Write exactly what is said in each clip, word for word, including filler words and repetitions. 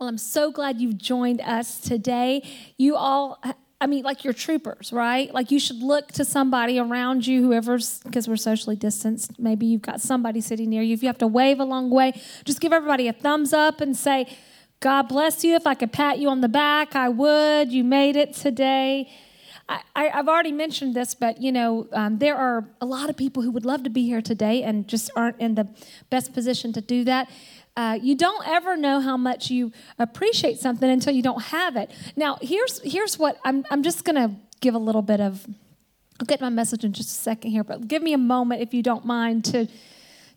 Well, I'm so glad you've joined us today. You all, I mean, like you're troopers, right? Like you should look to somebody around you, whoever's, because we're socially distanced. Maybe you've got somebody sitting near you. If you have to wave a long way, just give everybody a thumbs up and say, God bless you. If I could pat you on the back, I would. You made it today. I, I, I've already mentioned this, but, you know, um, there are a lot of people who would love to be here today and just aren't in the best position to do that. Uh, you don't ever know how much you appreciate something until you don't have it. Now, here's here's what I'm I'm just going to give a little bit of, I'll get my message in just a second here, but give me a moment, if you don't mind, to,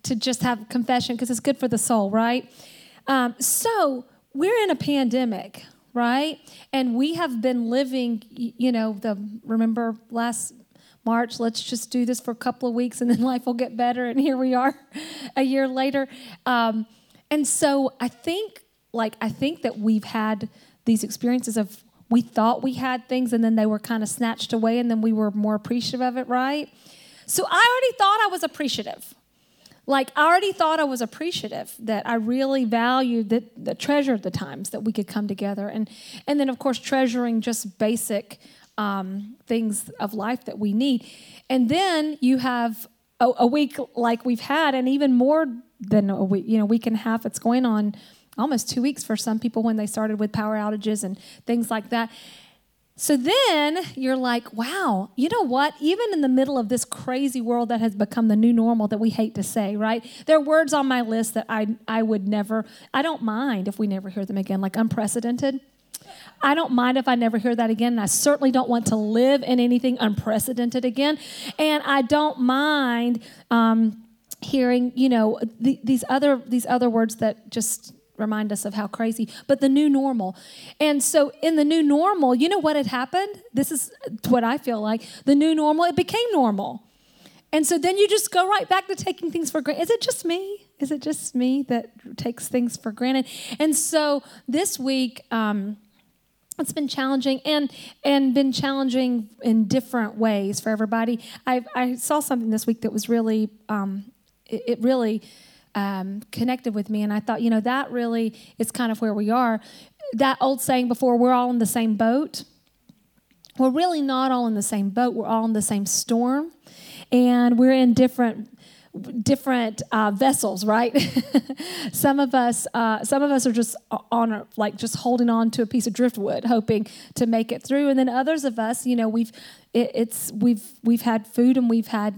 to just have confession, because it's good for the soul, right? Um, so... We're in a pandemic, right? And we have been living, you know, the remember last March, let's just do this for a couple of weeks and then life will get better. And here we are a year later. Um, and so I think, like, I think that we've had these experiences of we thought we had things and then they were kind of snatched away and then we were more appreciative of it, right? So I already thought I was appreciative. Like, I already thought I was appreciative, that I really valued, that, that treasured the times that we could come together. And and then, of course, treasuring just basic um, things of life that we need. And then you have a, a week like we've had, and even more than a week, you know, week and a half, it's going on almost two weeks for some people when they started with power outages and things like that. So then you're like, wow, you know what? Even in the middle of this crazy world that has become the new normal that we hate to say, right? There are words on my list that I I would never, I don't mind if we never hear them again, like unprecedented. I don't mind if I never hear that again, and I certainly don't want to live in anything unprecedented again. And I don't mind um, hearing, you know, the, these other these other words that just remind us of how crazy, but the new normal. And so in the new normal, you know what had happened? This is what I feel like. The new normal, it became normal. And so then you just go right back to taking things for granted. Is it just me? Is it just me that takes things for granted? And so this week, um, it's been challenging and and been challenging in different ways for everybody. I, I saw something this week that was really, um, it, it really, Um, connected with me, and I thought, you know, that really is kind of where we are. That old saying before, we're all in the same boat. We're really not all in the same boat. We're all in the same storm, and we're in different different uh, vessels, right? Some of us, uh, some of us are just on, a, like, just holding on to a piece of driftwood, hoping to make it through, and then others of us, you know, we've it, it's we've we've had food and we've had.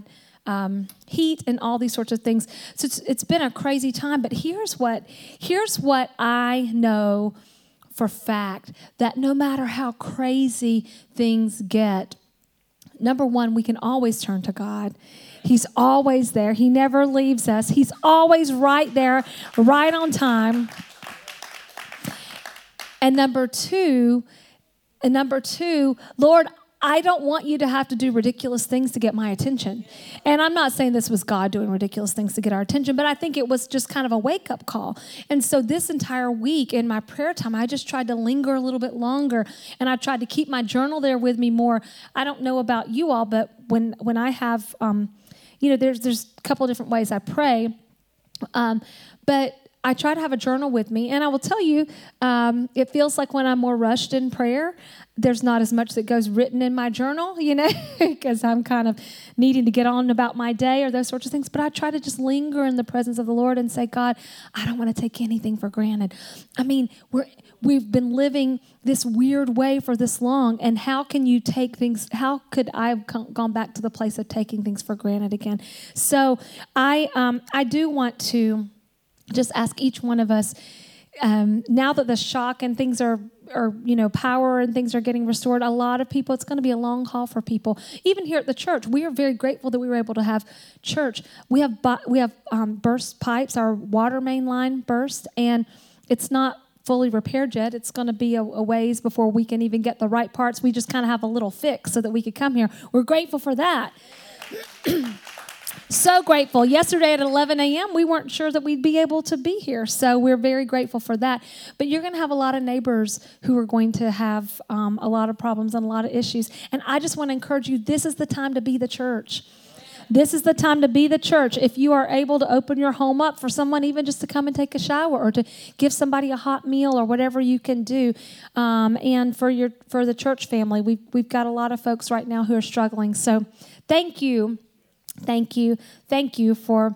Um, heat and all these sorts of things. So it's, it's been a crazy time, but here's what here's what I know for fact, that no matter how crazy things get, number one, we can always turn to God. He's always there. He never leaves us. He's always right there, right on time. And number two, and number two, Lord, I don't want you to have to do ridiculous things to get my attention. And I'm not saying this was God doing ridiculous things to get our attention, but I think it was just kind of a wake-up call. And so this entire week in my prayer time, I just tried to linger a little bit longer, and I tried to keep my journal there with me more. I don't know about you all, but when when I have, um, you know, there's, there's a couple of different ways I pray, um, but I try to have a journal with me, and I will tell you, um, it feels like when I'm more rushed in prayer, there's not as much that goes written in my journal, you know, because I'm kind of needing to get on about my day or those sorts of things. But I try to just linger in the presence of the Lord and say, God, I don't want to take anything for granted. I mean, we're, we've been living this weird way for this long, and how can you take things, how could I have gone back to the place of taking things for granted again? So I, um, I do want to just ask each one of us, um, now that the shock and things are, are, you know, power and things are getting restored, a lot of people, it's going to be a long haul for people. Even here at the church, we are very grateful that we were able to have church. We have we have um, burst pipes, our water main line burst, and it's not fully repaired yet. It's going to be a, a ways before we can even get the right parts. We just kind of have a little fix so that we could come here. We're grateful for that. So grateful. Yesterday at eleven a.m., we weren't sure that we'd be able to be here, so we're very grateful for that. But you're going to have a lot of neighbors who are going to have um, a lot of problems and a lot of issues. And I just want to encourage you, this is the time to be the church. This is the time to be the church. If you are able to open your home up for someone, even just to come and take a shower or to give somebody a hot meal or whatever you can do. Um, and for your for the church family, we've, we've got a lot of folks right now who are struggling. So thank you. Thank you. Thank you for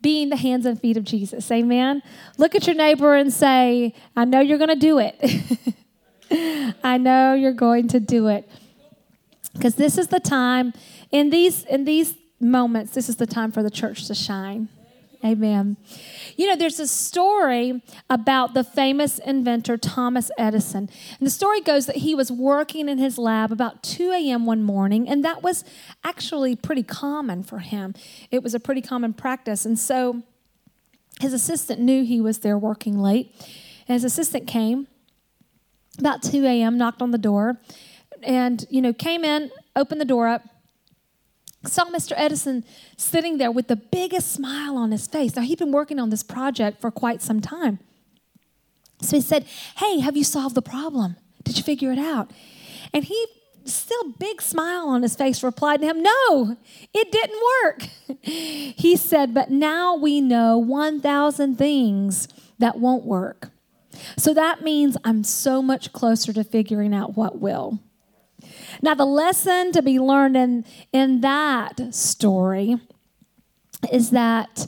being the hands and feet of Jesus. Amen. Look at your neighbor and say, I know you're going to do it. I know you're going to do it. Because this is the time, in these in these moments, this is the time for the church to shine. Amen. You know, there's a story about the famous inventor Thomas Edison. And the story goes that he was working in his lab about two a.m. one morning, and that was actually pretty common for him. It was a pretty common practice. And so his assistant knew he was there working late. And his assistant came about two a.m., knocked on the door, and, you know, came in, opened the door up, saw Mister Edison sitting there with the biggest smile on his face. Now, he'd been working on this project for quite some time. So he said, hey, have you solved the problem? Did you figure it out? And he, still big smile on his face, replied to him, no, it didn't work. He said, but now we know one thousand things that won't work. So that means I'm so much closer to figuring out what will. Now, the lesson to be learned in, in that story is that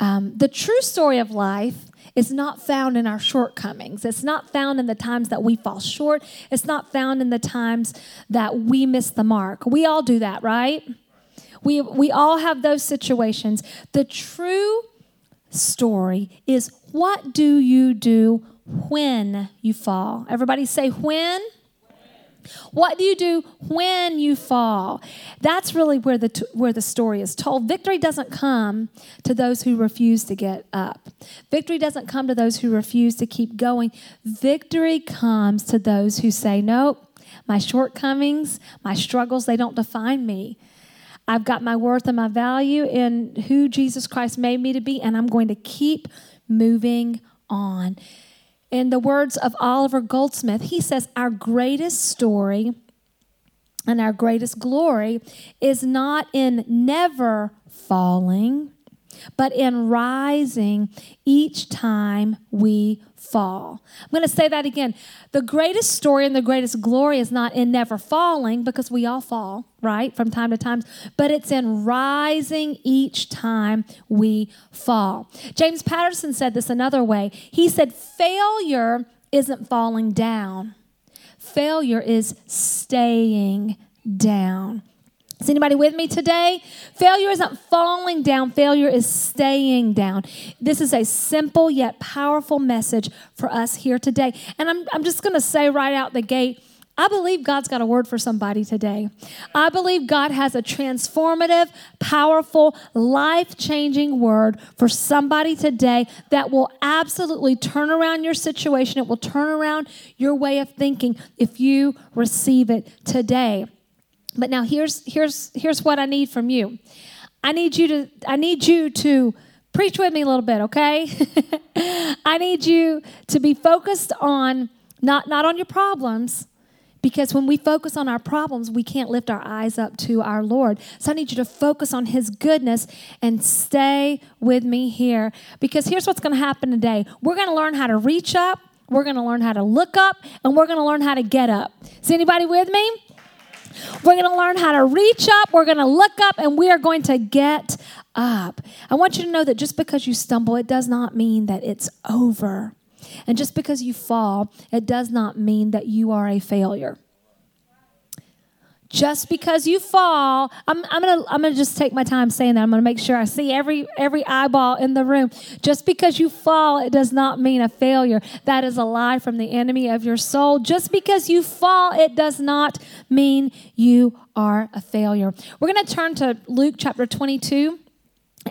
um, the true story of life is not found in our shortcomings. It's not found in the times that we fall short. It's not found in the times that we miss the mark. We all do that, right? We, we all have those situations. The true story is, what do you do when you fall? Everybody say, when? What do you do when you fall? That's really where the t- where the story is told. Victory doesn't come to those who refuse to get up. Victory doesn't come to those who refuse to keep going. Victory comes to those who say, nope, my shortcomings, my struggles, they don't define me. I've got my worth and my value in who Jesus Christ made me to be, and I'm going to keep moving on. In the words of Oliver Goldsmith, he says, our greatest story and our greatest glory is not in never falling, but in rising each time we fall. I'm going to say that again. The greatest story and the greatest glory is not in never falling, because we all fall, right, from time to time, but it's in rising each time we fall. James Patterson said this another way. He said, failure isn't falling down. Failure is staying down. Is anybody with me today? Failure isn't falling down. Failure is staying down. This is a simple yet powerful message for us here today. And I'm, I'm just going to say right out the gate, I believe God's got a word for somebody today. I believe God has a transformative, powerful, life-changing word for somebody today that will absolutely turn around your situation. It will turn around your way of thinking if you receive it today. But now here's here's here's what I need from you. I need you to I need you to preach with me a little bit, okay? I need you to be focused on not not on your problems, because when we focus on our problems, we can't lift our eyes up to our Lord. So I need you to focus on His goodness and stay with me here, because here's what's going to happen today. We're going to learn how to reach up, we're going to learn how to look up, and we're going to learn how to get up. Is anybody with me? We're going to learn how to reach up, we're going to look up, and we are going to get up. I want you to know that just because you stumble, it does not mean that it's over. And just because you fall, it does not mean that you are a failure. Just because you fall, I'm, I'm going to I'm gonna just take my time saying that. I'm going to make sure I see every every eyeball in the room. Just because you fall, it does not mean a failure. That is a lie from the enemy of your soul. Just because you fall, it does not mean you are a failure. We're going to turn to Luke chapter twenty-two.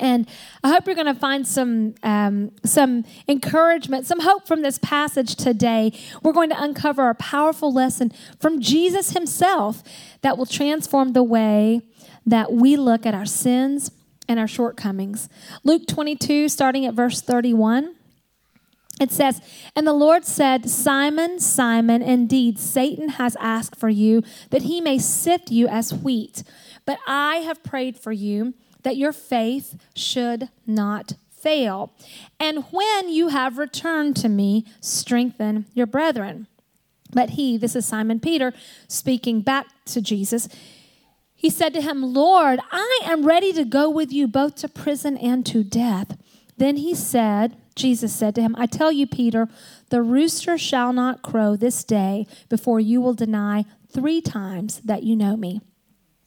And I hope you're going to find some um, some encouragement, some hope from this passage today. We're going to uncover a powerful lesson from Jesus Himself that will transform the way that we look at our sins and our shortcomings. Luke twenty-two, starting at verse thirty-one, It says, and the Lord said, Simon, Simon, indeed, Satan has asked for you that he may sift you as wheat. But I have prayed for you that your faith should not fail. And when you have returned to me, strengthen your brethren. But he, this is Simon Peter speaking back to Jesus, he said to him, Lord, I am ready to go with you both to prison and to death. Then he said, Jesus said to him, I tell you, Peter, the rooster shall not crow this day before you will deny three times that you know me.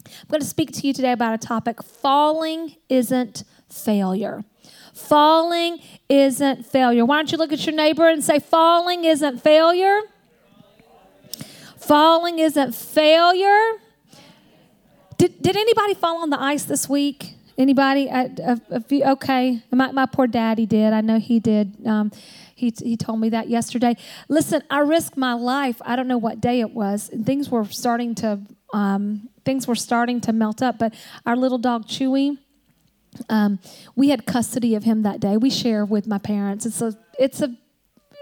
I'm going to speak to you today about a topic. Falling isn't failure. Falling isn't failure. Why don't you look at your neighbor and say, falling isn't failure. Falling isn't failure. Did, did anybody fall on the ice this week? Anybody? I, a, a few, okay. My, my poor daddy did. I know he did. Um, he he told me that yesterday. Listen, I risked my life. I don't know what day it was. Things were starting to um, things were starting to melt up. But our little dog Chewy, um, we had custody of him that day. We share with my parents. It's a it's a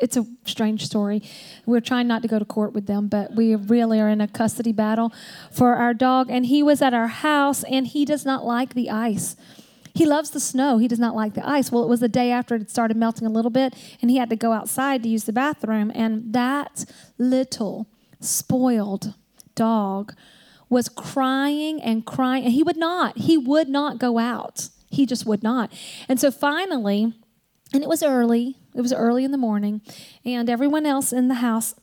it's a strange story. We're trying not to go to court with them, but we really are in a custody battle for our dog. And he was at our house, and he does not like the ice. He loves the snow. He does not like the ice. Well, it was the day after it started melting a little bit, and he had to go outside to use the bathroom. And that little spoiled dog was crying and crying. And he would not. He would not go out. He just would not. And so finally, and it was early. It was early in the morning, and everyone else in the house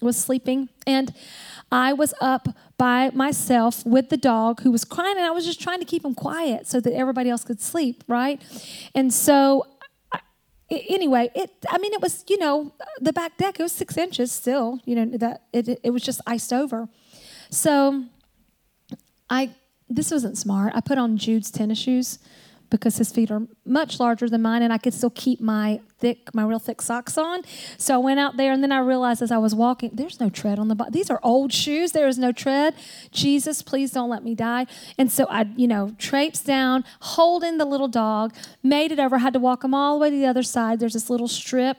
was sleeping, and I was up by myself with the dog who was crying, and I was just trying to keep him quiet so that everybody else could sleep, right? And so I, anyway, it. I mean, it was, you know, the back deck, it was six inches still, you know, that it, it was just iced over. So I this wasn't smart. I put on Jude's tennis shoes, because his feet are much larger than mine, and I could still keep my thick, my real thick socks on. So I went out there, and then I realized as I was walking, there's no tread on the bottom. These are old shoes. There is no tread. Jesus, please don't let me die. And so I, you know, traipsed down, holding the little dog, made it over. I had to walk him all the way to the other side. There's this little strip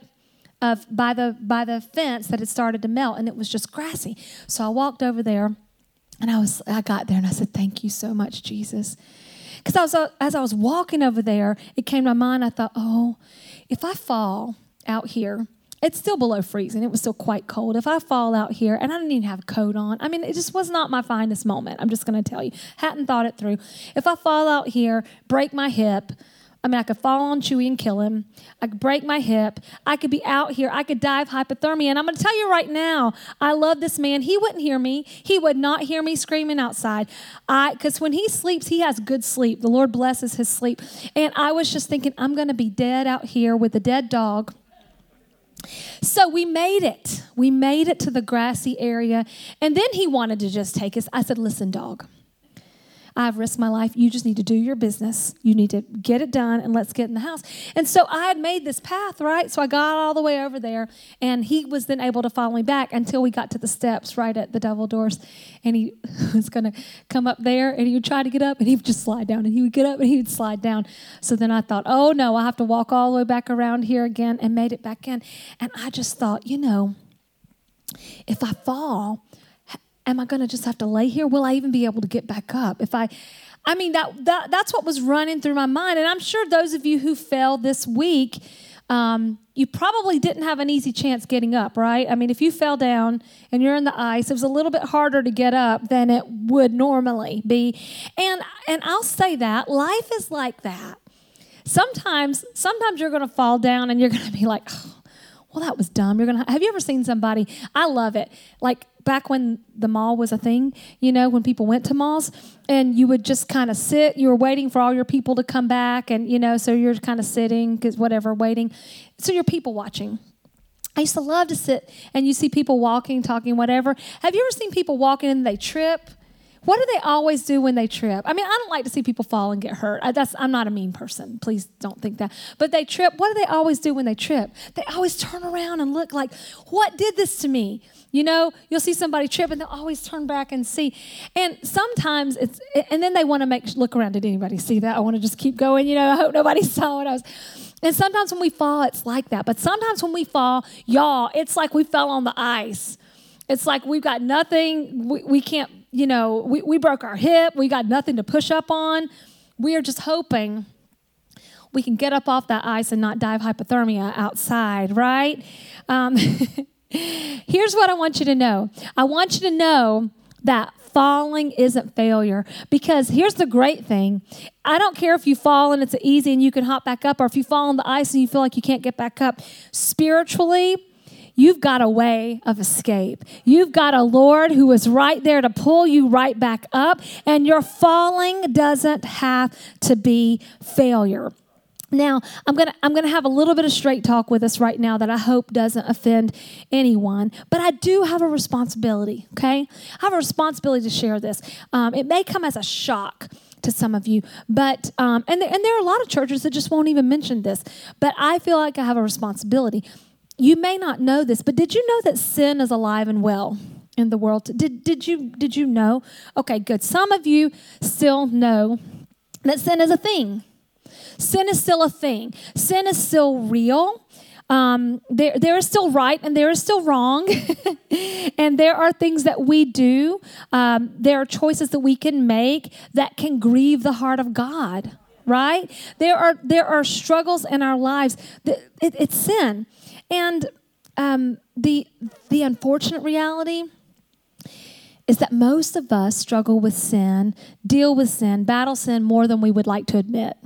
of by the by the fence that had started to melt, and it was just grassy. So I walked over there, and I was I got there, and I said, thank you so much, Jesus. Because I was uh, as I was walking over there, it came to my mind, I thought, oh, if I fall out here, it's still below freezing. It was still quite cold. If I fall out here, and I didn't even have a coat on. I mean, it just was not my finest moment. I'm just going to tell you. Hadn't thought it through. If I fall out here, break my hip, I mean, I could fall on Chewy and kill him. I could break my hip. I could be out here. I could die of hypothermia. And I'm going to tell you right now, I love this man. He wouldn't hear me. He would not hear me screaming outside. I, because when he sleeps, he has good sleep. The Lord blesses his sleep. And I was just thinking, I'm going to be dead out here with a dead dog. So we made it. We made it to the grassy area. And then he wanted to just take us. I said, listen, dog. I've risked my life. You just need to do your business. You need to get it done, and let's get in the house. And so I had made this path, right? So I got all the way over there, and he was then able to follow me back until we got to the steps right at the double doors. And he was going to come up there, and he would try to get up, and he would just slide down, and he would get up, and he would slide down. So then I thought, oh, no, I have to walk all the way back around here again, and made it back in. And I just thought, you know, if I fall, am I going to just have to lay here? Will I even be able to get back up? If I, I mean, that, that that's what was running through my mind. And I'm sure those of you who fell this week, um, you probably didn't have an easy chance getting up, right? I mean, if you fell down and you're in the ice, it was a little bit harder to get up than it would normally be. And and I'll say that life is like that. Sometimes, sometimes you're going to fall down and you're going to be like, oh, well, that was dumb. You're going to have you ever seen somebody? I love it. Like, back when the mall was a thing, you know, when people went to malls, and you would just kind of sit, you were waiting for all your people to come back, and, you know, so you're kind of sitting, because whatever, waiting. So you're people watching. I used to love to sit, and you see people walking, talking, whatever. Have you ever seen people walking and they trip? What do they always do when they trip? I mean, I don't like to see people fall and get hurt. I, that's, I'm not a mean person. Please don't think that. But they trip. What do they always do when they trip? They always turn around and look like, what did this to me? You know, you'll see somebody trip, and they'll always turn back and see. And sometimes it's, and then they want to make, look around. Did anybody see that? I want to just keep going. You know, I hope nobody saw what I was. And sometimes when we fall, it's like that. But sometimes when we fall, y'all, it's like we fell on the ice. It's like we've got nothing. We, we can't, you know, we, we broke our hip. We got nothing to push up on. We are just hoping we can get up off that ice and not die of hypothermia outside, right? Um, here's what I want you to know. I want you to know that falling isn't failure, because here's the great thing. I don't care if you fall and it's easy and you can hop back up, or if you fall on the ice and you feel like you can't get back up. Spiritually, you've got a way of escape. You've got a Lord who is right there to pull you right back up, and your falling doesn't have to be failure. Now, I'm going to I'm going to have a little bit of straight talk with us right now that I hope doesn't offend anyone, but I do have a responsibility, okay? I have a responsibility to share this. Um, it may come as a shock to some of you, but um, and, th- and there are a lot of churches that just won't even mention this, but I feel like I have a responsibility. You may not know this, but did you know that sin is alive and well in the world? Did, did you did you know? Okay, good. Some of you still know that sin is a thing. Sin is still a thing. Sin is still real. Um, there, there is still right and there is still wrong. And there are things that we do. Um, there are choices that we can make that can grieve the heart of God, right? There are there are struggles in our lives. That, it, it's sin. And um, the the unfortunate reality is that most of us struggle with sin, deal with sin, battle sin more than we would like to admit.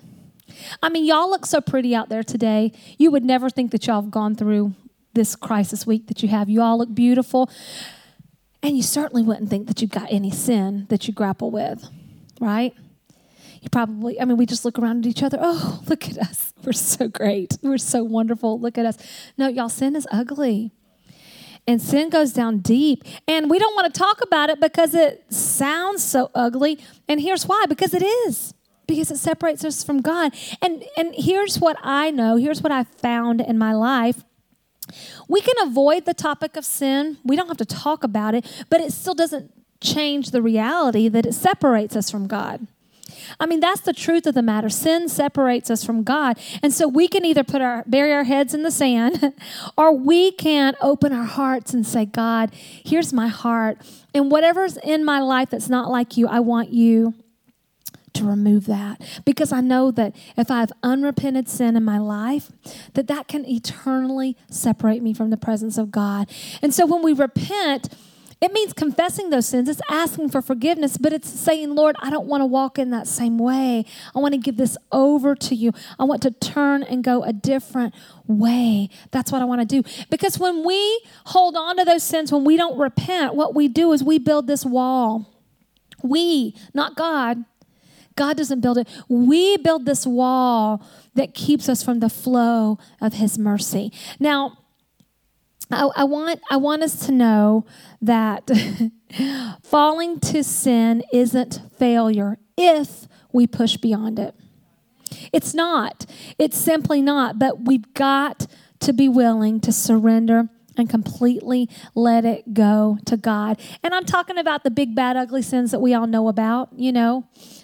I mean, y'all look so pretty out there today. You would never think that y'all have gone through this crisis week that you have. You all look beautiful. And you certainly wouldn't think that you've got any sin that you grapple with, right? You probably, I mean, we just look around at each other. Oh, look at us. We're so great. We're so wonderful. Look at us. No, y'all, sin is ugly. And sin goes down deep. And we don't want to talk about it because it sounds so ugly. And here's why. Because it is. Because it separates us from God. And and here's what I know. Here's what I found in my life. We can avoid the topic of sin. We don't have to talk about it, but it still doesn't change the reality that it separates us from God. I mean, that's the truth of the matter. Sin separates us from God. And so we can either put our bury our heads in the sand, or we can open our hearts and say, God, here's my heart. And whatever's in my life that's not like you, I want you to remove that, because I know that if I have unrepented sin in my life, that that can eternally separate me from the presence of God. And so when we repent, it means confessing those sins. It's asking for forgiveness, but it's saying, Lord, I don't want to walk in that same way. I want to give this over to you. I want to turn and go a different way. That's what I want to do. Because when we hold on to those sins, when we don't repent, what we do is we build this wall. We, not God. God doesn't build it. We build this wall that keeps us from the flow of His mercy. Now, I, I want I want us to know that falling to sin isn't failure if we push beyond it. It's not. It's simply not. But we've got to be willing to surrender and completely let it go to God. And I'm talking about the big, bad, ugly sins that we all know about, you know.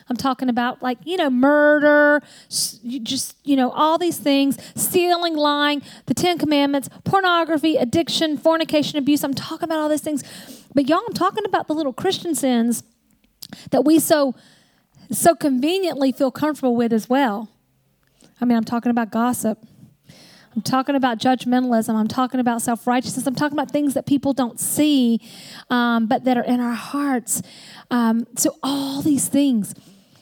I'm talking about, like, you know, murder, just, you know, all these things, stealing, lying, the Ten Commandments, pornography, addiction, fornication, abuse. I'm talking about all these things. But y'all, I'm talking about the little Christian sins that we so, so conveniently feel comfortable with as well. I mean, I'm talking about gossip. I'm talking about judgmentalism. I'm talking about self-righteousness. I'm talking about things that people don't see, um, but that are in our hearts. Um, so all these things,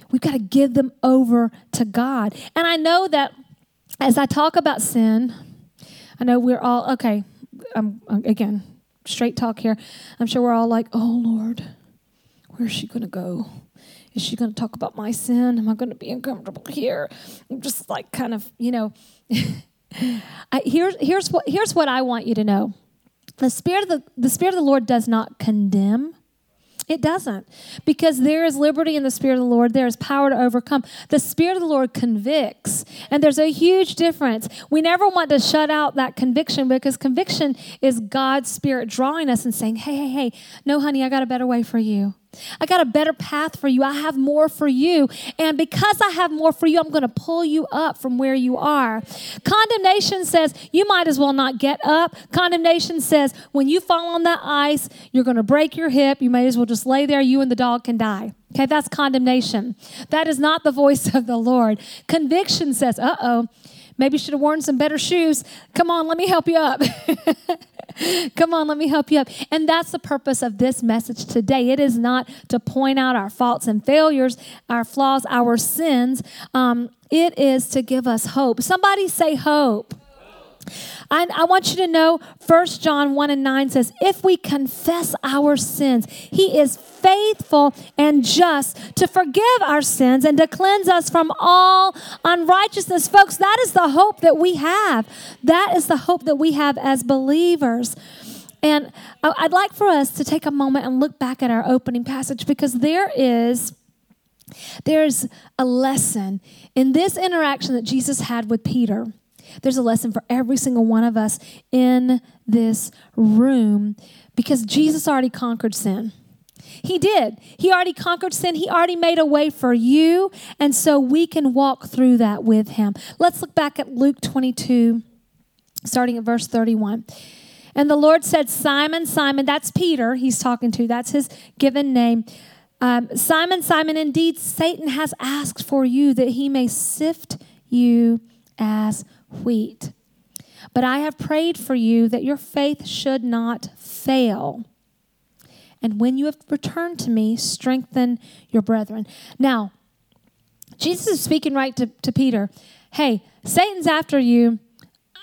we've got to give them over to God. And I know that as I talk about sin, I know we're all, okay, I'm, again, straight talk here. I'm sure we're all like, oh, Lord, where's she going to go? Is she going to talk about my sin? Am I going to be uncomfortable here? I'm just like kind of, you know... I, here, here's what here's what I want you to know. The Spirit of the, the Spirit of the Lord does not condemn. It doesn't. Because there is liberty in the Spirit of the Lord. There is power to overcome. The Spirit of the Lord convicts. And there's a huge difference. We never want to shut out that conviction, because conviction is God's Spirit drawing us and saying, hey, hey, hey, no, honey, I got a better way for you. I got a better path for you. I have more for you. And because I have more for you, I'm going to pull you up from where you are. Condemnation says you might as well not get up. Condemnation says when you fall on that ice, you're going to break your hip. You may as well just lay there. You and the dog can die. Okay, that's condemnation. That is not the voice of the Lord. Conviction says, uh-oh, maybe you should have worn some better shoes. Come on, let me help you up. Come on, let me help you up. And that's the purpose of this message today. It is not to point out our faults and failures, our flaws, our sins. Um, it is to give us hope. Somebody say hope. I, I want you to know First John one and nine says, if we confess our sins, he is faithful and just to forgive our sins and to cleanse us from all unrighteousness. Folks, that is the hope that we have. That is the hope that we have as believers. And I'd like for us to take a moment and look back at our opening passage, because there is there's a lesson in this interaction that Jesus had with Peter. There's a lesson for every single one of us in this room, because Jesus already conquered sin. He did. He already conquered sin. He already made a way for you, and so we can walk through that with him. Let's look back at Luke twenty-two, starting at verse thirty-one. And the Lord said, Simon, Simon, that's Peter he's talking to. That's his given name. Um, Simon, Simon, indeed, Satan has asked for you that he may sift you as wheat. But I have prayed for you that your faith should not fail. And when you have returned to me, strengthen your brethren. Now, Jesus is speaking right to, to Peter. Hey, Satan's after you.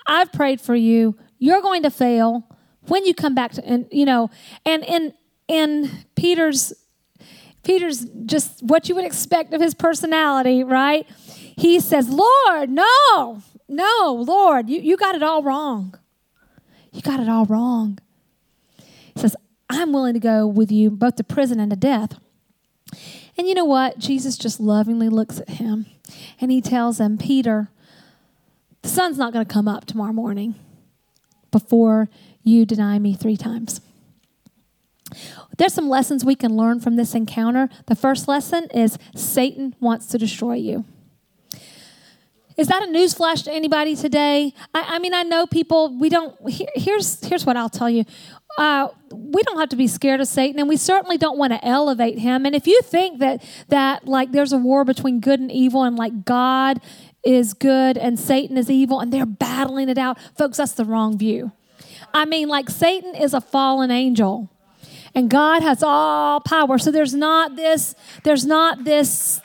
I've prayed for you. You're going to fail when you come back to, and you know, and in in Peter's Peter's just what you would expect of his personality, right? He says, Lord, no. No, Lord, you, you got it all wrong. You got it all wrong. He says, I'm willing to go with you both to prison and to death. And you know what? Jesus just lovingly looks at him, and he tells him, Peter, the sun's not going to come up tomorrow morning before you deny me three times. There's some lessons we can learn from this encounter. The first lesson is Satan wants to destroy you. Is that a news flash to anybody today? I, I mean, I know people, we don't, here, here's here's what I'll tell you. Uh, we don't have to be scared of Satan, and we certainly don't want to elevate him. And if you think that, that like, there's a war between good and evil, and, like, God is good and Satan is evil, and they're battling it out, folks, that's the wrong view. I mean, like, Satan is a fallen angel, and God has all power. So there's not this, there's not this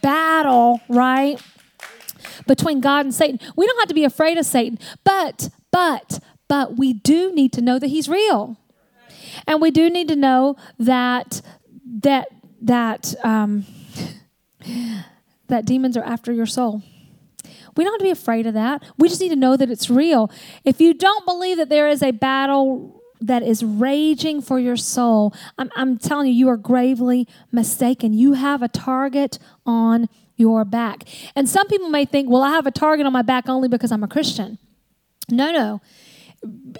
battle, right? Between God and Satan. We don't have to be afraid of Satan, but, but, but we do need to know that he's real. And we do need to know that, that, that, um, that demons are after your soul. We don't have to be afraid of that. We just need to know that it's real. If you don't believe that there is a battle that is raging for your soul, I'm, I'm telling you, you are gravely mistaken. You have a target on your back. And some people may think, well, I have a target on my back only because I'm a Christian. No, no.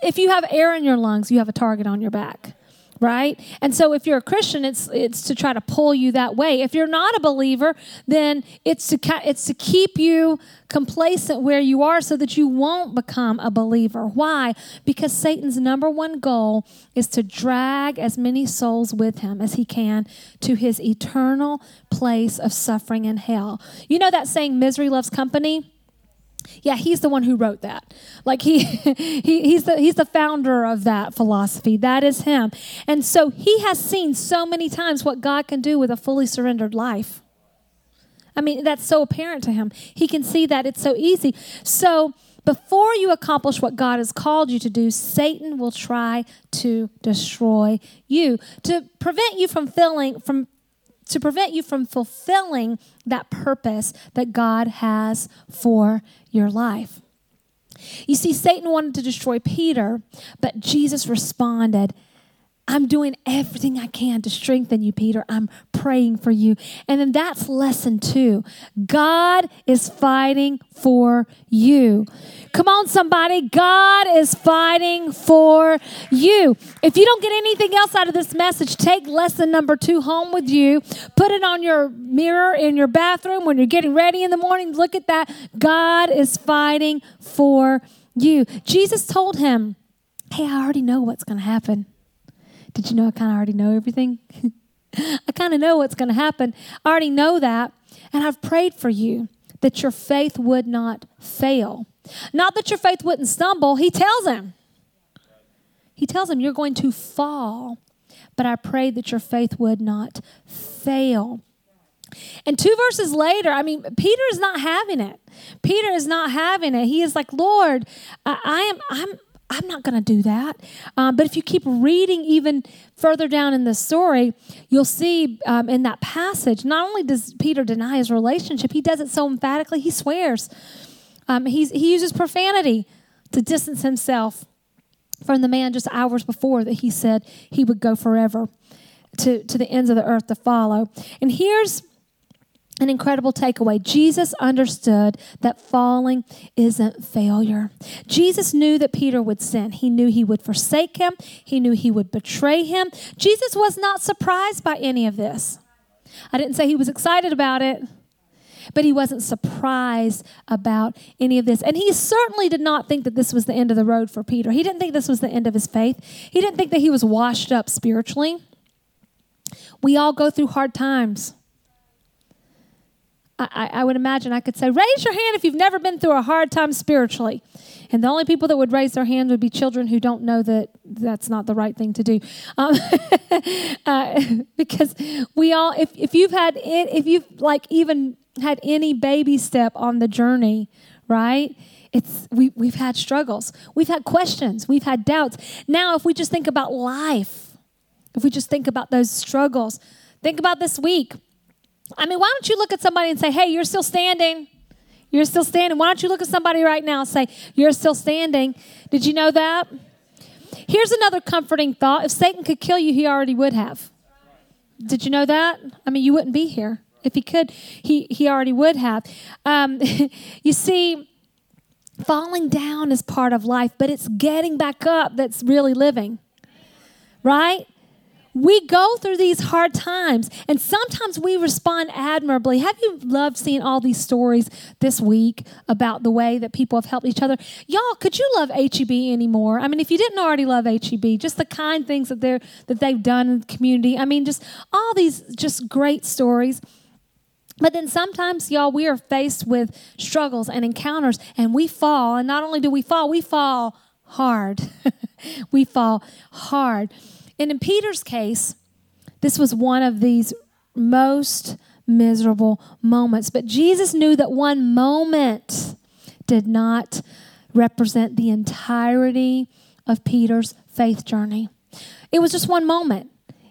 If you have air in your lungs, you have a target on your back, right? And so if you're a Christian, it's it's to try to pull you that way. If you're not a believer, then it's to it's to keep you complacent where you are so that you won't become a believer. Why? Because Satan's number one goal is to drag as many souls with him as he can to his eternal place of suffering in hell. You know that saying, misery loves company? Yeah, he's the one who wrote that. Like he, he he's the he's the founder of that philosophy. That is him. And so he has seen so many times what God can do with a fully surrendered life. I mean, that's so apparent to him. He can see that. It's so easy. So before you accomplish what God has called you to do, Satan will try to destroy you, to prevent you from feeling from to prevent you from fulfilling that purpose that God has for your life. You see, Satan wanted to destroy Peter, but Jesus responded, I'm doing everything I can to strengthen you, Peter. I'm praying for you. And then that's lesson two. God is fighting for you. Come on, somebody. God is fighting for you. If you don't get anything else out of this message, take lesson number two home with you. Put it on your mirror in your bathroom when you're getting ready in the morning. Look at that. God is fighting for you. Jesus told him, hey, I already know what's going to happen. Did you know I kind of already know everything? I kind of know what's going to happen. I already know that. And I've prayed for you that your faith would not fail. Not that your faith wouldn't stumble. He tells him. He tells him you're going to fall. But I prayed that your faith would not fail. And two verses later, I mean, Peter is not having it. Peter is not having it. He is like, Lord, I, I am, I'm, I'm not going to do that. Um, but if you keep reading even further down in the story, you'll see um, in that passage, not only does Peter deny his relationship, he does it so emphatically, he swears. Um, he's, he uses profanity to distance himself from the man just hours before that he said he would go forever to, to the ends of the earth to follow. And here's an incredible takeaway. Jesus understood that falling isn't failure. Jesus knew that Peter would sin. He knew he would forsake him. He knew he would betray him. Jesus was not surprised by any of this. I didn't say he was excited about it, but he wasn't surprised about any of this. And he certainly did not think that this was the end of the road for Peter. He didn't think this was the end of his faith. He didn't think that he was washed up spiritually. We all go through hard times. I, I would imagine I could say, raise your hand if you've never been through a hard time spiritually. And the only people that would raise their hand would be children who don't know that that's not the right thing to do. Um, uh, because we all, if, if you've had, it, if you've like even had any baby step on the journey, right? It's we, we've had struggles. We've had questions. We've had doubts. Now, if we just think about life, if we just think about those struggles, think about this week. I mean, why don't you look at somebody and say, hey, you're still standing. You're still standing. Why don't you look at somebody right now and say, you're still standing. Did you know that? Here's another comforting thought. If Satan could kill you, he already would have. Did you know that? I mean, you wouldn't be here. If he could, he, he already would have. Um, you see, falling down is part of life, but it's getting back up that's really living, right? We go through these hard times, and sometimes we respond admirably. Have you loved seeing all these stories this week about the way that people have helped each other? Y'all, could you love H E B anymore? I mean, if you didn't already love H E B, just the kind things that they're that they've done in the community. I mean, just all these just great stories. But then sometimes, y'all, we are faced with struggles and encounters, and we fall. And not only do we fall, we fall hard. We fall hard. And in Peter's case, this was one of these most miserable moments. But Jesus knew that one moment did not represent the entirety of Peter's faith journey. It was just one moment.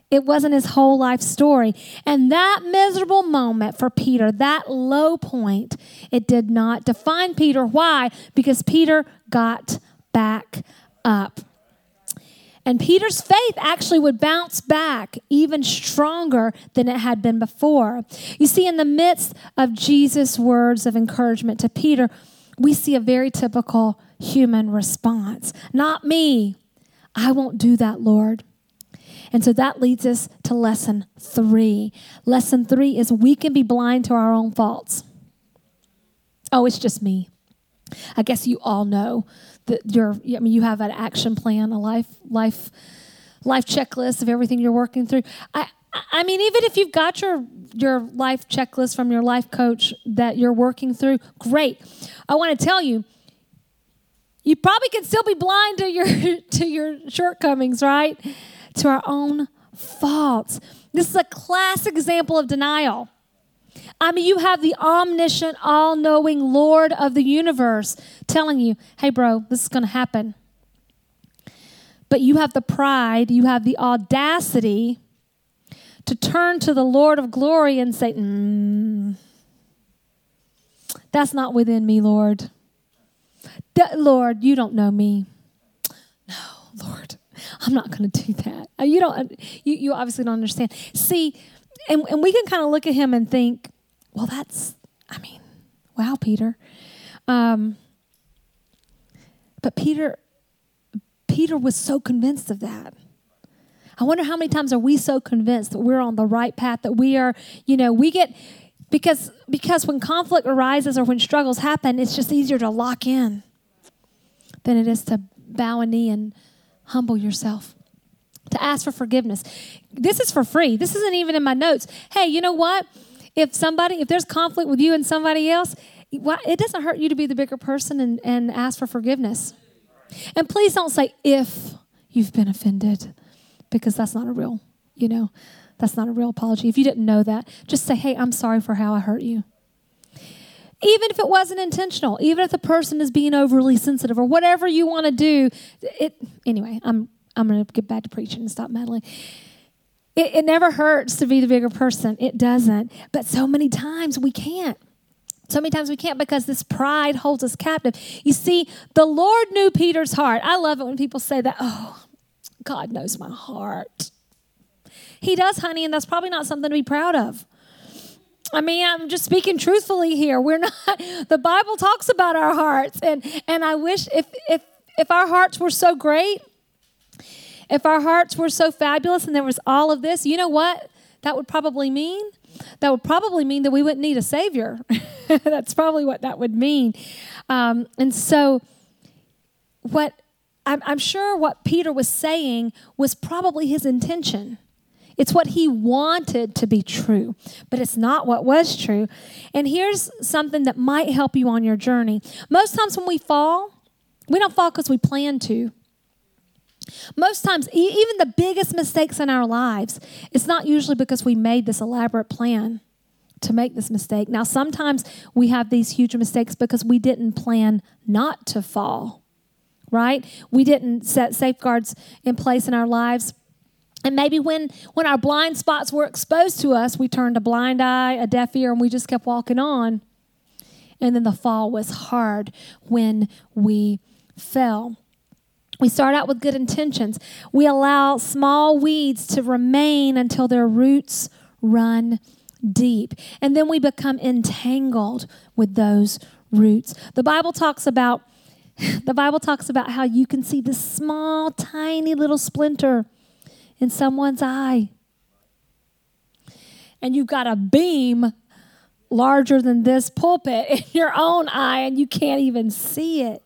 It wasn't his whole life story. And that miserable moment for Peter, that low point, it did not define Peter. Why? Because Peter got back up. And Peter's faith actually would bounce back even stronger than it had been before. You see, in the midst of Jesus' words of encouragement to Peter, we see a very typical human response. Not me. I won't do that, Lord. And so that leads us to lesson three. Lesson three is we can be blind to our own faults. Oh, it's just me. I guess you all know that you're, I mean, you have an action plan, a life, life, life checklist of everything you're working through. I, I mean, even if you've got your, your life checklist from your life coach that you're working through, great. I want to tell you, you probably can still be blind to your, to your shortcomings, right? To our own faults. This is a classic example of denial. I mean, you have the omniscient, all-knowing Lord of the universe telling you, hey, bro, this is going to happen. But you have the pride, you have the audacity to turn to the Lord of glory and say, mm, that's not within me, Lord. That, Lord, you don't know me. No, Lord, I'm not going to do that. You don't. You, you obviously don't understand. See, and, and we can kind of look at him and think, well, that's, I mean, wow, Peter. Um, but Peter, Peter was so convinced of that. I wonder how many times are we so convinced that we're on the right path, that we are, you know, we get, because because when conflict arises or when struggles happen, it's just easier to lock in than it is to bow a knee and humble yourself, to ask for forgiveness. This is for free. This isn't even in my notes. Hey, you know what? If somebody, if there's conflict with you and somebody else, it doesn't hurt you to be the bigger person and, and ask for forgiveness. And please don't say, if you've been offended, because that's not a real, you know, that's not a real apology. If you didn't know that, just say, hey, I'm sorry for how I hurt you. Even if it wasn't intentional, even if the person is being overly sensitive or whatever you want to do, it, anyway, I'm I'm going to get back to preaching and stop meddling. It, it never hurts to be the bigger person. It doesn't. But so many times we can't. So many times we can't because this pride holds us captive. You see, the Lord knew Peter's heart. I love it when people say that, oh, God knows my heart. He does, honey, and that's probably not something to be proud of. I mean, I'm just speaking truthfully here. We're not, the Bible talks about our hearts. And, and I wish if, if, if our hearts were so great, if our hearts were so fabulous and there was all of this, you know what that would probably mean? That would probably mean that we wouldn't need a Savior. That's probably what that would mean. Um, and so what I'm, I'm sure what Peter was saying was probably his intention. It's what he wanted to be true, but it's not what was true. And here's something that might help you on your journey. Most times when we fall, we don't fall because we plan to. Most times, e- even the biggest mistakes in our lives, it's not usually because we made this elaborate plan to make this mistake. Now, sometimes we have these huge mistakes because we didn't plan not to fall, right? We didn't set safeguards in place in our lives. And maybe when, when our blind spots were exposed to us, we turned a blind eye, a deaf ear, and we just kept walking on. And then the fall was hard when we fell. We start out with good intentions. We allow small weeds to remain until their roots run deep. And then we become entangled with those roots. The Bible talks about, the Bible talks about how you can see this small, tiny little splinter in someone's eye. And you've got a beam larger than this pulpit in your own eye, and you can't even see it.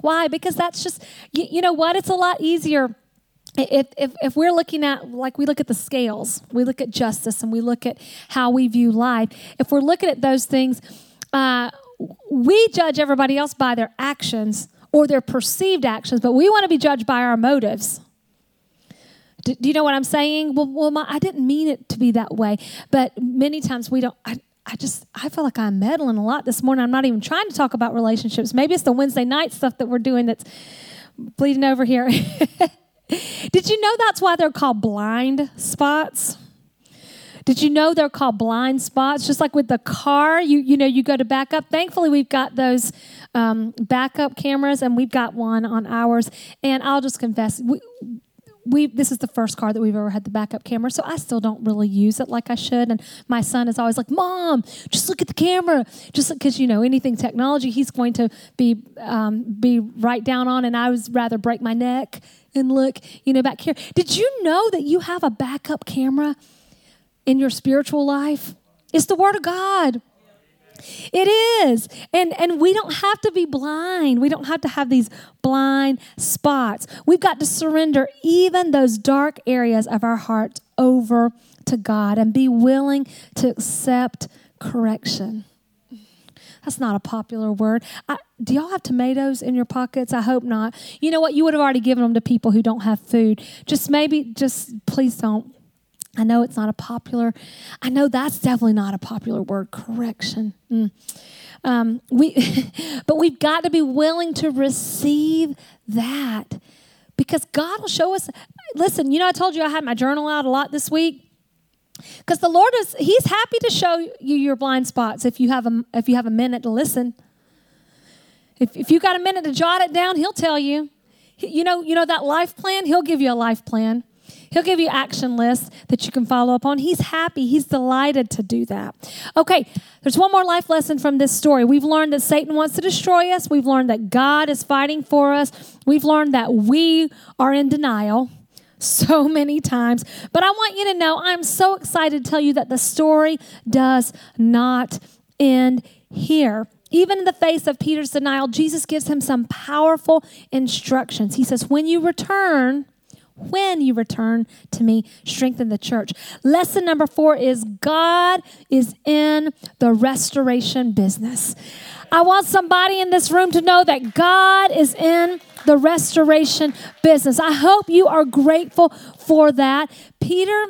Why? Because that's just, you, you know what? It's a lot easier if, if if we're looking at, like we look at the scales, we look at justice, and we look at how we view life. If we're looking at those things, uh, we judge everybody else by their actions or their perceived actions, but we want to be judged by our motives. Do, do you know what I'm saying? Well, well my, I didn't mean it to be that way, but many times we don't... I, I just, I feel like I'm meddling a lot this morning. I'm not even trying to talk about relationships. Maybe it's the Wednesday night stuff that we're doing that's bleeding over here. Did you know that's why they're called blind spots? Did you know they're called blind spots? Just like with the car, you you know, you go to back up. Thankfully, we've got those um, backup cameras, and we've got one on ours. And I'll just confess, we, We, this is the first car that we've ever had the backup camera, so I still don't really use it like I should. And my son is always like, Mom, just look at the camera. Just because, you know, anything technology, he's going to be um, be right down on, and I would rather break my neck and look, you know, back here. Did you know that you have a backup camera in your spiritual life? It's the Word of God. It is. And and we don't have to be blind. We don't have to have these blind spots. We've got to surrender even those dark areas of our hearts over to God and be willing to accept correction. That's not a popular word. I, do y'all have tomatoes in your pockets? I hope not. You know what? You would have already given them to people who don't have food. Just maybe, just please don't. I know it's not a popular, I know that's definitely not a popular word, correction. Mm. Um, we, but we've got to be willing to receive that because God will show us. Listen, you know, I told you I had my journal out a lot this week because the Lord is, he's happy to show you your blind spots if you have a, if you have a minute to listen. If, if you've got a minute to jot it down, he'll tell you. You know, you know that life plan, he'll give you a life plan. He'll give you action lists that you can follow up on. He's happy. He's delighted to do that. Okay, there's one more life lesson from this story. We've learned that Satan wants to destroy us. We've learned that God is fighting for us. We've learned that we are in denial so many times. But I want you to know I'm so excited to tell you that the story does not end here. Even in the face of Peter's denial, Jesus gives him some powerful instructions. He says, when you return, when you return to me, strengthen the church. Lesson number four is God is in the restoration business. I want somebody in this room to know that God is in the restoration business. I hope you are grateful for that. Peter,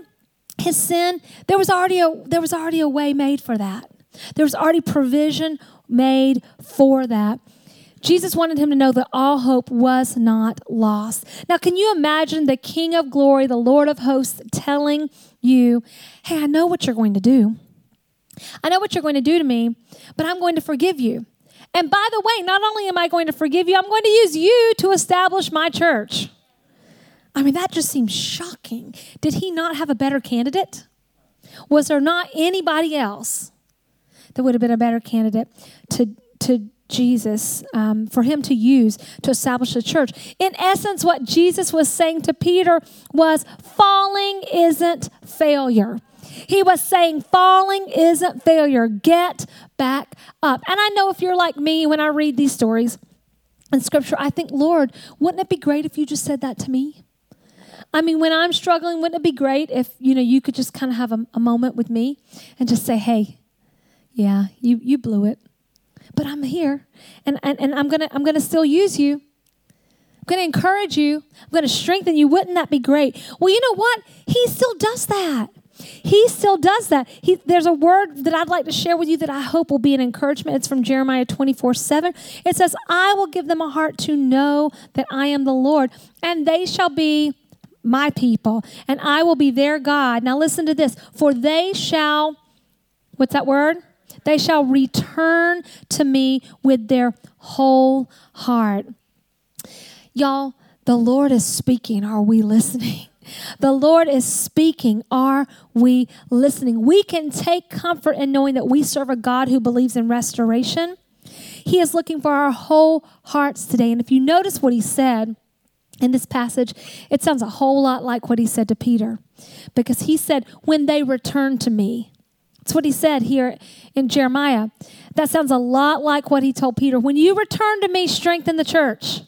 his sin, there was already a, there was already a way made for that. There was already provision made for that. Jesus wanted him to know that all hope was not lost. Now, can you imagine the King of Glory, the Lord of Hosts, telling you, hey, I know what you're going to do. I know what you're going to do to me, but I'm going to forgive you. And by the way, not only am I going to forgive you, I'm going to use you to establish my church. I mean, that just seems shocking. Did he not have a better candidate? Was there not anybody else that would have been a better candidate to to Jesus, um, for him to use to establish the church? In essence, what Jesus was saying to Peter was falling isn't failure. He was saying falling isn't failure. Get back up. And I know if you're like me, when I read these stories in Scripture, I think, Lord, wouldn't it be great if you just said that to me? I mean, when I'm struggling, wouldn't it be great if, you know, you could just kind of have a, a moment with me and just say, hey, yeah, you, you blew it, but I'm here, and, and, and I'm gonna I'm gonna still use you. I'm gonna encourage you. I'm gonna strengthen you. Wouldn't that be great? Well, you know what? He still does that. He still does that. He, there's a word that I'd like to share with you that I hope will be an encouragement. It's from Jeremiah twenty-four seven. It says, "I will give them a heart to know that I am the Lord, and they shall be my people, and I will be their God." Now listen to this. For they shall, what's that word? They shall return to me with their whole heart. Y'all, the Lord is speaking. Are we listening? The Lord is speaking. Are we listening? We can take comfort in knowing that we serve a God who believes in restoration. He is looking for our whole hearts today. And if you notice what he said in this passage, it sounds a whole lot like what he said to Peter, because he said, when they return to me. That's what he said here in Jeremiah. That sounds a lot like what he told Peter. When you return to me, strengthen the church.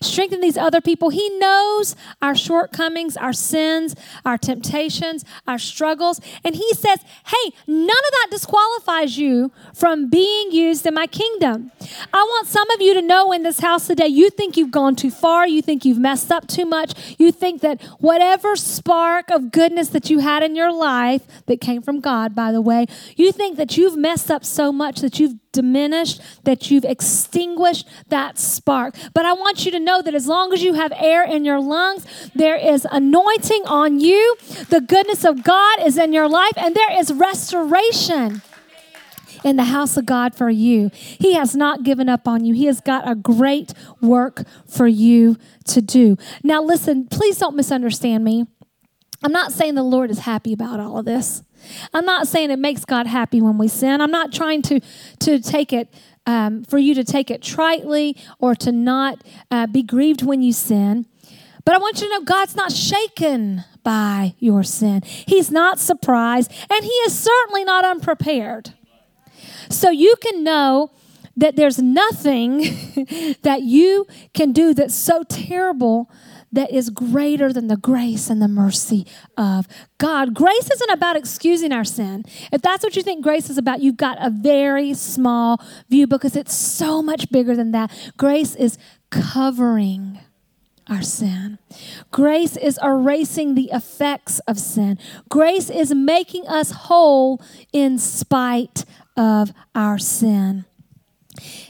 Strengthen these other people. He knows our shortcomings, our sins, our temptations, our struggles. And he says, hey, none of that disqualifies you from being used in my kingdom. I want some of you to know in this house today, you think you've gone too far. You think you've messed up too much. You think that whatever spark of goodness that you had in your life that came from God, by the way, you think that you've messed up so much that you've diminished, that you've extinguished that spark. But I want you to know that as long as you have air in your lungs, there is anointing on you. The goodness of God is in your life, and there is restoration in the house of God for you. He has not given up on you. He has got a great work for you to do. Now, listen, please don't misunderstand me. I'm not saying the Lord is happy about all of this. I'm not saying it makes God happy when we sin. I'm not trying to, to take it, um, for you to take it tritely or to not uh, be grieved when you sin. But I want you to know God's not shaken by your sin. He's not surprised, and he is certainly not unprepared. So you can know that there's nothing that you can do that's so terrible that is greater than the grace and the mercy of God. Grace isn't about excusing our sin. If that's what you think grace is about, you've got a very small view, because it's so much bigger than that. Grace is covering our sin. Grace is erasing the effects of sin. Grace is making us whole in spite of our sin.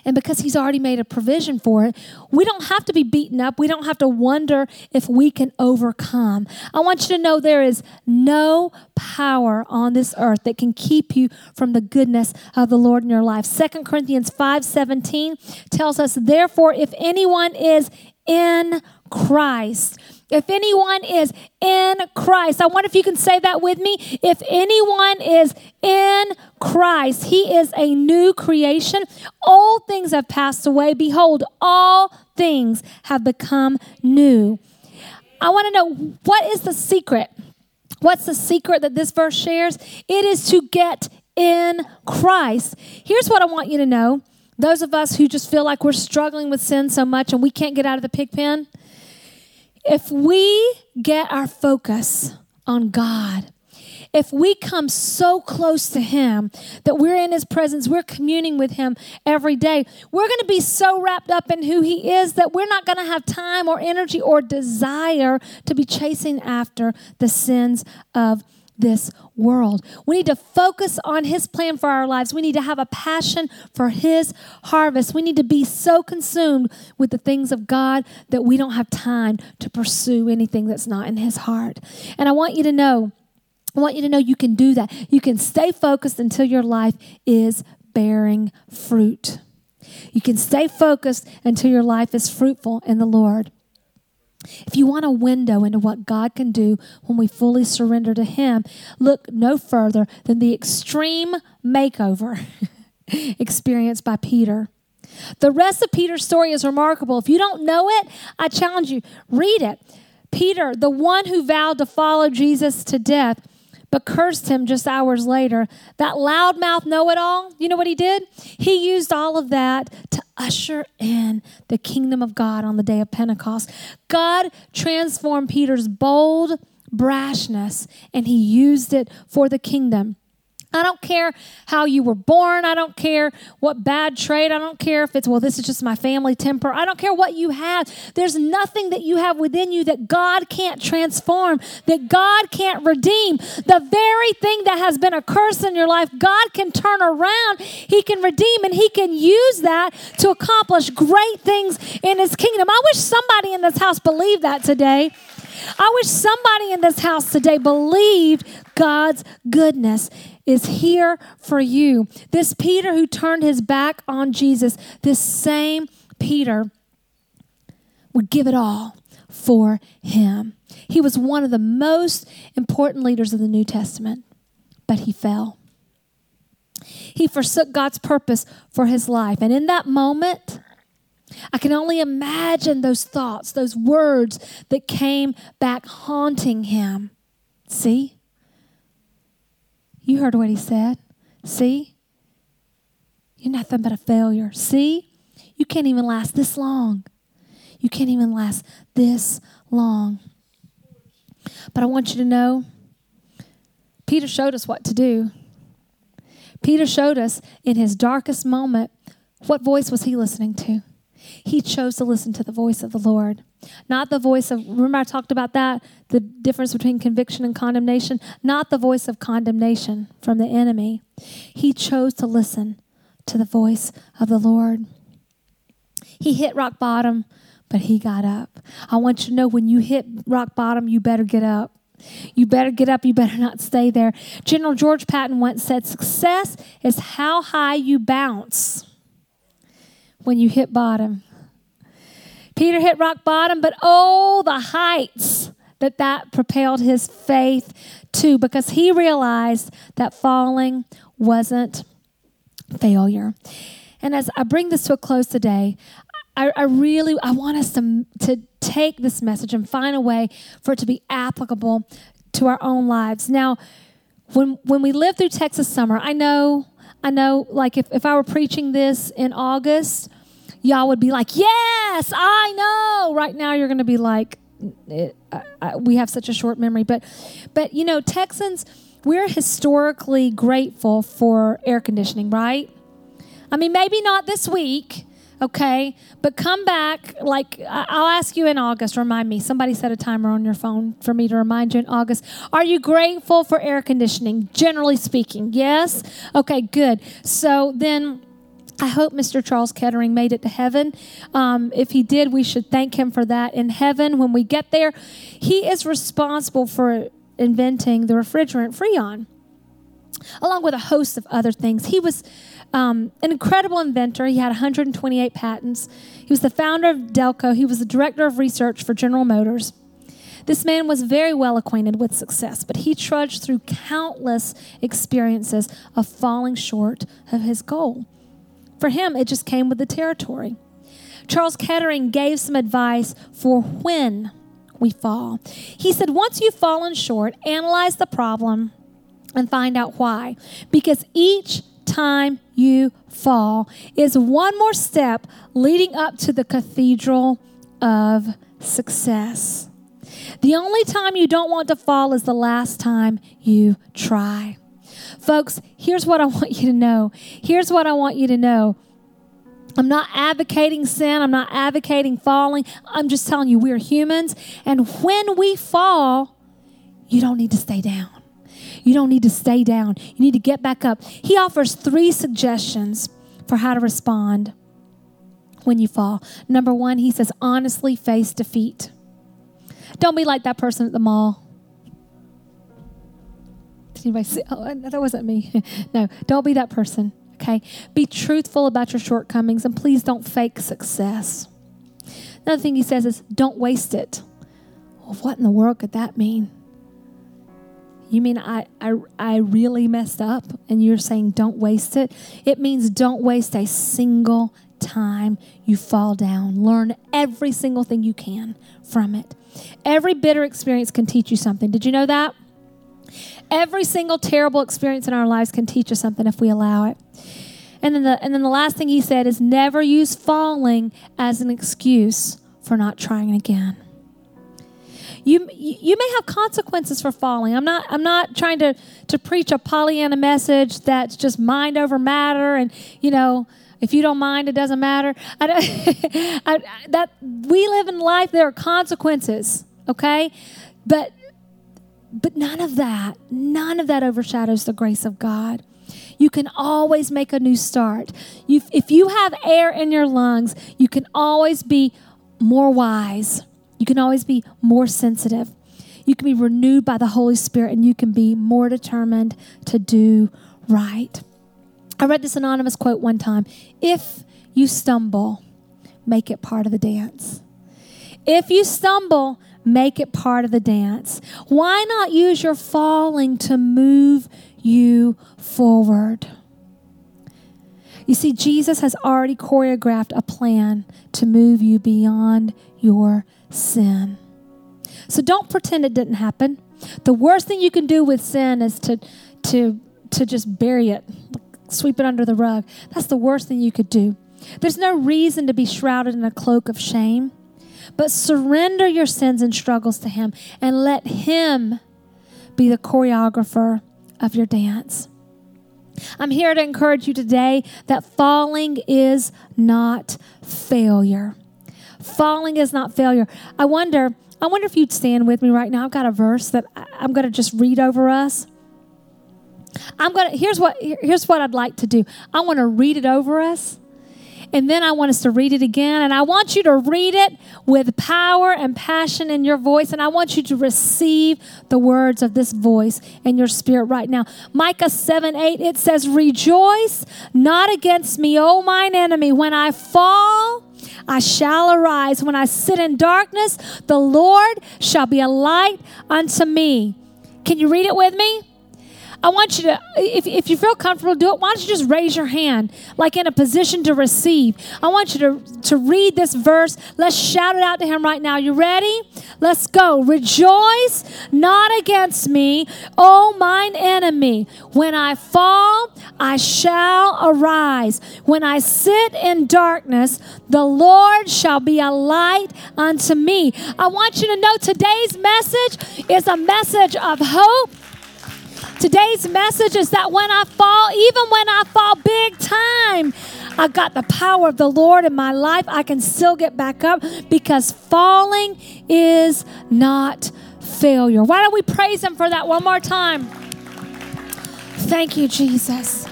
And because he's already made a provision for it, we don't have to be beaten up. We don't have to wonder if we can overcome. I want you to know there is no power on this earth that can keep you from the goodness of the Lord in your life. Second Corinthians five seventeen tells us, therefore, if anyone is in Christ. If anyone is in Christ, I wonder if you can say that with me. If anyone is in Christ, he is a new creation. All things have passed away. Behold, all things have become new. I want to know, what is the secret? What's the secret that this verse shares? It is to get in Christ. Here's what I want you to know. Those of us who just feel like we're struggling with sin so much and we can't get out of the pig pen, if we get our focus on God, if we come so close to Him that we're in His presence, we're communing with Him every day, we're going to be so wrapped up in who He is that we're not going to have time or energy or desire to be chasing after the sins of this world. We need to focus on His plan for our lives. We need to have a passion for His harvest. We need to be so consumed with the things of God that we don't have time to pursue anything that's not in His heart. And I want you to know, I want you to know you can do that. You can stay focused until your life is bearing fruit. You can stay focused until your life is fruitful in the Lord. If you want a window into what God can do when we fully surrender to Him, look no further than the extreme makeover experienced by Peter. The rest of Peter's story is remarkable. If you don't know it, I challenge you, read it. Peter, the one who vowed to follow Jesus to death, but cursed Him just hours later, that loudmouth know-it-all, you know what he did? He used all of that to usher in the kingdom of God on the day of Pentecost. God transformed Peter's bold brashness, and He used it for the kingdom. I don't care how you were born. I don't care what bad trait. I don't care if it's, well, this is just my family temper. I don't care what you have. There's nothing that you have within you that God can't transform, that God can't redeem. The very thing that has been a curse in your life, God can turn around. He can redeem, and He can use that to accomplish great things in His kingdom. I wish somebody in this house believed that today. I wish somebody in this house today believed God's goodness is here for you. This Peter who turned his back on Jesus, this same Peter would give it all for Him. He was one of the most important leaders of the New Testament, but he fell. He forsook God's purpose for his life. And in that moment, I can only imagine those thoughts, those words that came back haunting him. See? You heard what he said. See? You're nothing but a failure. See? You can't even last this long. You can't even last this long. But I want you to know, Peter showed us what to do. Peter showed us in his darkest moment, what voice was he listening to? He chose to listen to the voice of the Lord, not the voice of, remember I talked about that, the difference between conviction and condemnation, not the voice of condemnation from the enemy. He chose to listen to the voice of the Lord. He hit rock bottom, but he got up. I want you to know when you hit rock bottom, you better get up. You better get up. You better not stay there. General George Patton once said, "Success is how high you bounce when you hit bottom." Peter hit rock bottom, but oh, the heights that that propelled his faith to, because he realized that falling wasn't failure. And as I bring this to a close today, I, I really, I want us to, to take this message and find a way for it to be applicable to our own lives. Now, when when we live through Texas summer, I know I know, like, if, if I were preaching this in August, y'all would be like, yes, I know. Right now, you're going to be like, I, I, we have such a short memory. But, but, you know, Texans, we're historically grateful for air conditioning, right? I mean, maybe not this week, okay? But come back, like, I'll ask you in August, remind me. Somebody set a timer on your phone for me to remind you in August. Are you grateful for air conditioning, generally speaking? Yes? Okay, good. So then I hope Mister Charles Kettering made it to heaven. Um, if he did, we should thank him for that in heaven. When we get there, he is responsible for inventing the refrigerant Freon, along with a host of other things. He was um, an incredible inventor. He had one hundred twenty-eight patents. He was the founder of Delco. He was the director of research for General Motors. This man was very well acquainted with success, but he trudged through countless experiences of falling short of his goal. For him, it just came with the territory. Charles Kettering gave some advice for when we fall. He said, once you've fallen short, analyze the problem and find out why. Because each time you fall is one more step leading up to the cathedral of success. The only time you don't want to fall is the last time you try. Folks, here's what I want you to know. Here's what I want you to know. I'm not advocating sin. I'm not advocating falling. I'm just telling you, we're humans. And when we fall, you don't need to stay down. You don't need to stay down. You need to get back up. He offers three suggestions for how to respond when you fall. Number one, he says, honestly face defeat. Don't be like that person at the mall. Did anybody see? Oh, that wasn't me. No, don't be that person, okay? Be truthful about your shortcomings, and please don't fake success. Another thing he says is, don't waste it. Well, what in the world could that mean? You mean I, I, I really messed up, and you're saying don't waste it? It means don't waste a single time you fall down. Learn every single thing you can from it. Every bitter experience can teach you something. Did you know that? Every single terrible experience in our lives can teach us something if we allow it. And then the and then the last thing he said is, never use falling as an excuse for not trying again. You you may have consequences for falling. I'm not I'm not trying to, to preach a Pollyanna message that's just mind over matter and, you know, if you don't mind, it doesn't matter. I don't, I, that we live in life, there are consequences, okay? But but none of that, none of that overshadows the grace of God. You can always make a new start. You, if you have air in your lungs, you can always be more wise. You can always be more sensitive. You can be renewed by the Holy Spirit, and you can be more determined to do right. I read this anonymous quote one time. If you stumble, make it part of the dance. If you stumble, make it part of the dance. Why not use your falling to move you forward? You see, Jesus has already choreographed a plan to move you beyond your sin. So don't pretend it didn't happen. The worst thing you can do with sin is to to to just bury it, sweep it under the rug. That's the worst thing you could do. There's no reason to be shrouded in a cloak of shame, but surrender your sins and struggles to Him and let Him be the choreographer of your dance. I'm here to encourage you today that falling is not failure. Falling is not failure. I wonder, I wonder if you'd stand with me right now. I've got a verse that I'm going to just read over us. I'm going to, here's what, here's what I'd like to do. I want to read it over us, and then I want us to read it again. And I want you to read it with power and passion in your voice. And I want you to receive the words of this voice in your spirit right now. Micah seven eight, it says, rejoice not against me, O mine enemy. When I fall, I shall arise. When I sit in darkness, the Lord shall be a light unto me. Can you read it with me? I want you to, if, if you feel comfortable, do it. Why don't you just raise your hand, like in a position to receive. I want you to, to read this verse. Let's shout it out to Him right now. You ready? Let's go. Rejoice not against me, O mine enemy. When I fall, I shall arise. When I sit in darkness, the Lord shall be a light unto me. I want you to know today's message is a message of hope. Today's message is that when I fall, even when I fall big time, I got the power of the Lord in my life. I can still get back up because falling is not failure. Why don't we praise Him for that one more time? Thank you, Jesus.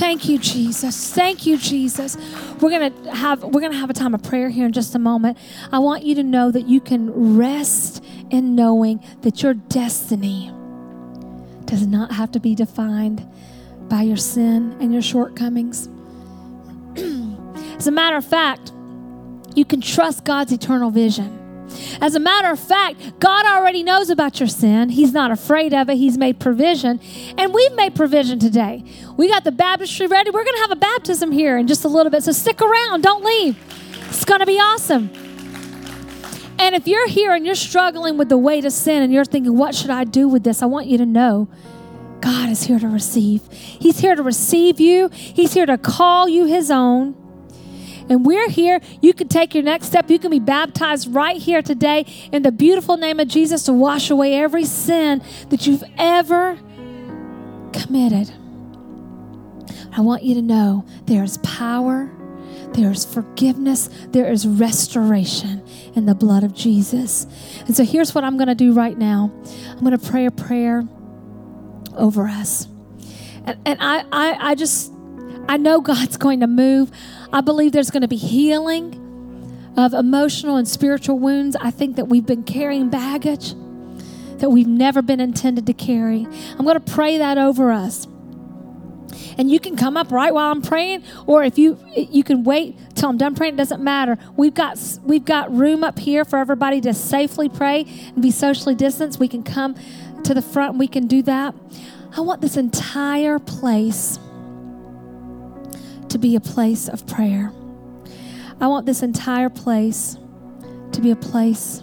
Thank you, Jesus. Thank you, Jesus. We're gonna have we're gonna have a time of prayer here in just a moment. I want you to know that you can rest in knowing that your destiny does not have to be defined by your sin and your shortcomings. As a matter of fact, you can trust God's eternal vision. As a matter of fact, God already knows about your sin. He's not afraid of it. He's made provision. And we've made provision today. We got the baptistry ready. We're going to have a baptism here in just a little bit. So stick around. Don't leave. It's going to be awesome. And if you're here and you're struggling with the weight of sin and you're thinking, what should I do with this? I want you to know God is here to receive. He's here to receive you. He's here to call you his own. And we're here. You can take your next step. You can be baptized right here today in the beautiful name of Jesus to wash away every sin that you've ever committed. I want you to know there is power, there is forgiveness, there is restoration in the blood of Jesus. And so here's what I'm going to do right now. I'm going to pray a prayer over us. And, and I, I, I just... I know God's going to move. I believe there's going to be healing of emotional and spiritual wounds. I think that we've been carrying baggage that we've never been intended to carry. I'm going to pray that over us. And you can come up right while I'm praying, or if you you can wait till I'm done praying, it doesn't matter. We've got we've got room up here for everybody to safely pray and be socially distanced. We can come to the front and we can do that. I want this entire place to be a place of prayer. I want this entire place to be a place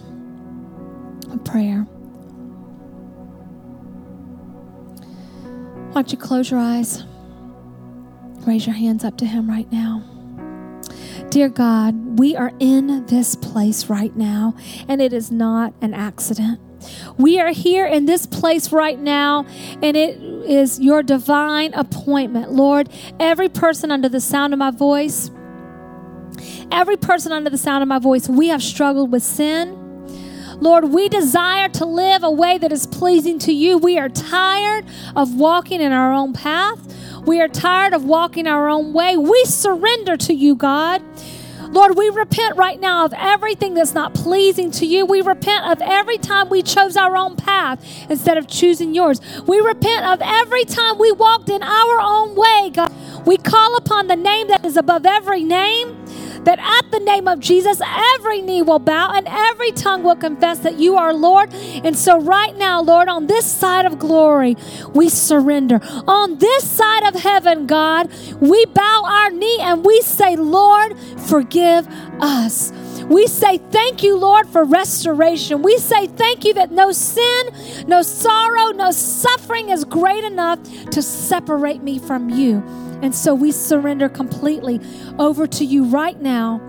of prayer. Why don't you close your eyes? Raise your hands up to him right now. Dear God, we are in this place right now, and it is not an accident. We are here in this place right now, and it is your divine appointment. Lord, every person under the sound of my voice, every person under the sound of my voice, we have struggled with sin. Lord, we desire to live a way that is pleasing to you. We are tired of walking in our own path. We are tired of walking our own way. We surrender to you, God. Lord, we repent right now of everything that's not pleasing to you. We repent of every time we chose our own path instead of choosing yours. We repent of every time we walked in our own way, God. We call upon the name that is above every name, that at the name of Jesus, every knee will bow and every tongue will confess that you are Lord. And so right now, Lord, on this side of glory, we surrender. On this side of heaven, God, we bow our knee and we say, Lord, forgive us. We say thank you, Lord, for restoration. We say thank you that no sin, no sorrow, no suffering is great enough to separate me from you. And so we surrender completely over to you right now.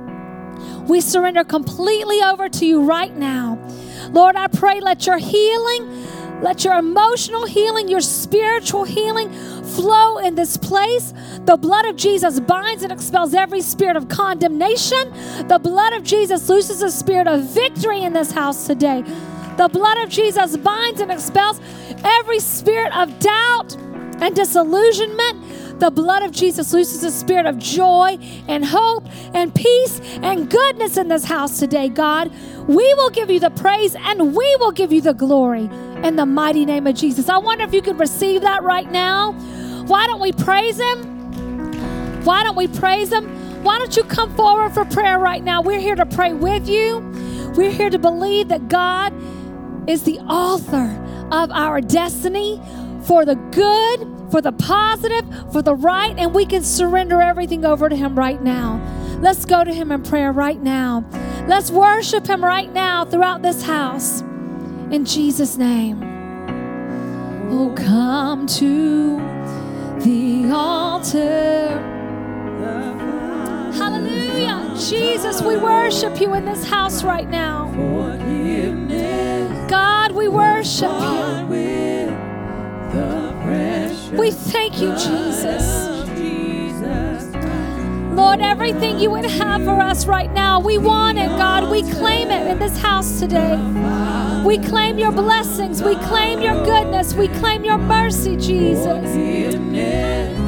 We surrender completely over to you right now. Lord, I pray, let your healing, let your emotional healing, your spiritual healing flow in this place. The blood of Jesus binds and expels every spirit of condemnation. The blood of Jesus looses a spirit of victory in this house today. The blood of Jesus binds and expels every spirit of doubt and disillusionment. The blood of Jesus looses a spirit of joy and hope and peace and goodness in this house today, God. We will give you the praise and we will give you the glory in the mighty name of Jesus. I wonder if you could receive that right now. Why don't we praise him? Why don't we praise him? Why don't you come forward for prayer right now? We're here to pray with you. We're here to believe that God is the author of our destiny for the good, for the positive, for the right, and we can surrender everything over to him right now. Let's go to him in prayer right now. Let's worship him right now throughout this house. In Jesus' name. Oh, come to the altar. Hallelujah. Jesus, we worship you in this house right now. God, we worship you. We thank you, Jesus. Lord, everything you would have for us right now, we want it, God. We claim it in this house today. We claim your blessings. We claim your goodness. We claim your mercy, Jesus.